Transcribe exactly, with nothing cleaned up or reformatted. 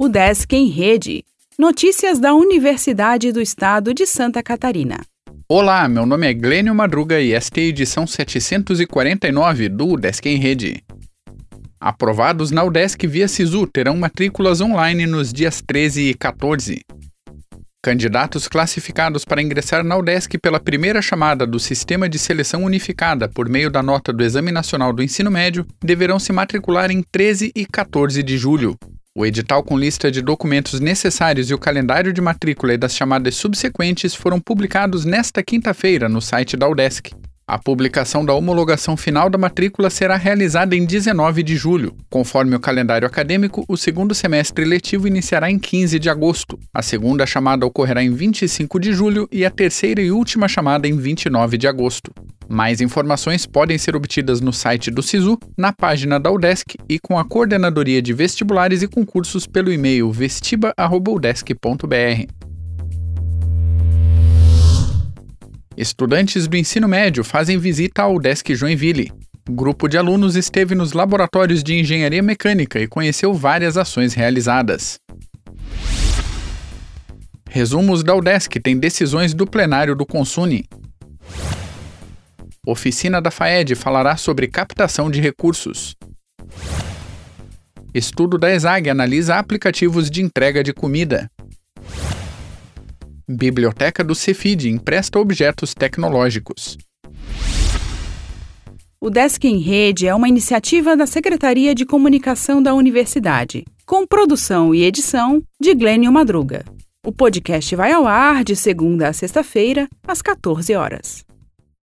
U D E S C em Rede. Notícias da Universidade do Estado de Santa Catarina. Olá, meu nome é Glênio Madruga e esta é a edição setecentos e quarenta e nove do U D E S C em Rede. Aprovados na U D E S C via SISU terão matrículas online nos dias treze e quatorze. Candidatos classificados para ingressar na U D E S C pela primeira chamada do Sistema de Seleção Unificada por meio da nota do Exame Nacional do Ensino Médio deverão se matricular em treze e quatorze de julho. O edital com lista de documentos necessários e o calendário de matrícula e das chamadas subsequentes foram publicados nesta quinta-feira no site da U D E S C. A publicação da homologação final da matrícula será realizada em dezenove de julho. Conforme o calendário acadêmico, o segundo semestre letivo iniciará em quinze de agosto. A segunda chamada ocorrerá em vinte e cinco de julho e a terceira e última chamada em vinte e nove de agosto. Mais informações podem ser obtidas no site do SISU, na página da U D E S C e com a Coordenadoria de Vestibulares e Concursos pelo e-mail vestiba arroba u d e s c ponto b r. Estudantes do ensino médio fazem visita ao U D E S C Joinville. O grupo de alunos esteve nos laboratórios de engenharia mecânica e conheceu várias ações realizadas. Resumos da U D E S C têm decisões do plenário do Consuni. Oficina da FAED falará sobre captação de recursos. Estudo da ESAG analisa aplicativos de entrega de comida. Biblioteca do CEFID empresta objetos tecnológicos. O U D E S C em Rede é uma iniciativa da Secretaria de Comunicação da Universidade, com produção e edição de Glênio Madruga. O podcast vai ao ar de segunda a sexta-feira, às quatorze horas.